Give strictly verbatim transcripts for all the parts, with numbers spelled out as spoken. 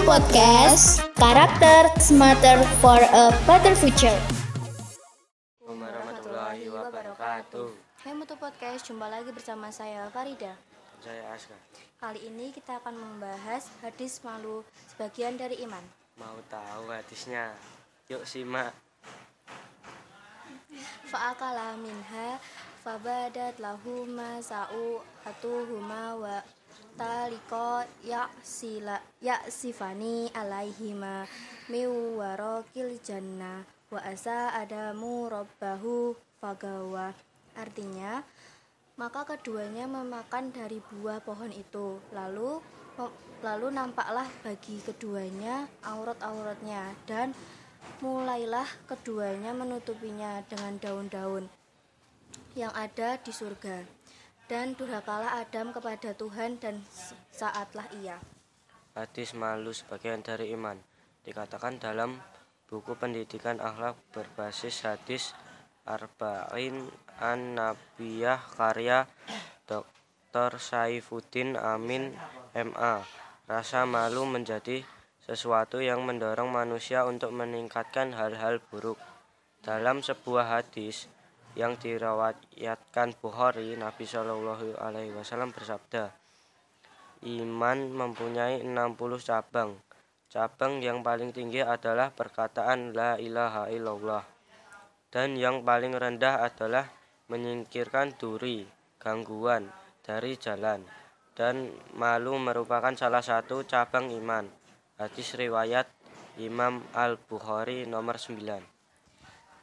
Mutu Podcast, Karakter Smarter for a Better Future. Assalamualaikum warahmatullahi wabarakatuh. Hai Mutu Podcast, jumpa lagi bersama saya Farida. Saya Ashgar. Kali ini kita akan membahas hadis malu, sebagian dari iman. Mau tahu hadisnya? Yuk simak. Fa'akala minha fabadat lahuma sa'u atuhuma wa taliko yaksila yaksifani alaihima miu warokil jannah wa asa adamu robbahu fagawa. Artinya, maka keduanya memakan dari buah pohon itu, lalu lalu nampaklah bagi keduanya aurat-auratnya, dan mulailah keduanya menutupinya dengan daun-daun yang ada di surga. Dan durhakalah Adam kepada Tuhan, dan saatlah ia. Hadis malu sebagian dari iman dikatakan dalam buku pendidikan akhlak berbasis hadis Arba'in An-Nabiyah karya Doktor Saifuddin Amin M A. Rasa malu menjadi sesuatu yang mendorong manusia untuk meningkatkan hal-hal buruk. Dalam sebuah hadis yang diriwayatkan Bukhari, Nabi Shallallahu Alaihi Wasallam bersabda, iman mempunyai enam puluh cabang. Cabang yang paling tinggi adalah perkataan La ilaha illallah, dan yang paling rendah adalah menyingkirkan duri, gangguan dari jalan, dan malu merupakan salah satu cabang iman. Hadis riwayat Imam Al-Bukhari nomor sembilan.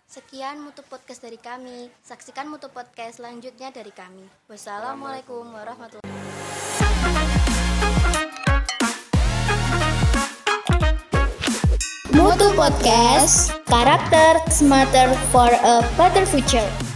Sekian Mutu Podcast dari kami. Saksikan Mutu Podcast selanjutnya dari kami. Wassalamualaikum warahmatullahi wabarakatuh. Mutu Podcast, Karakter Smarter for a Better Future.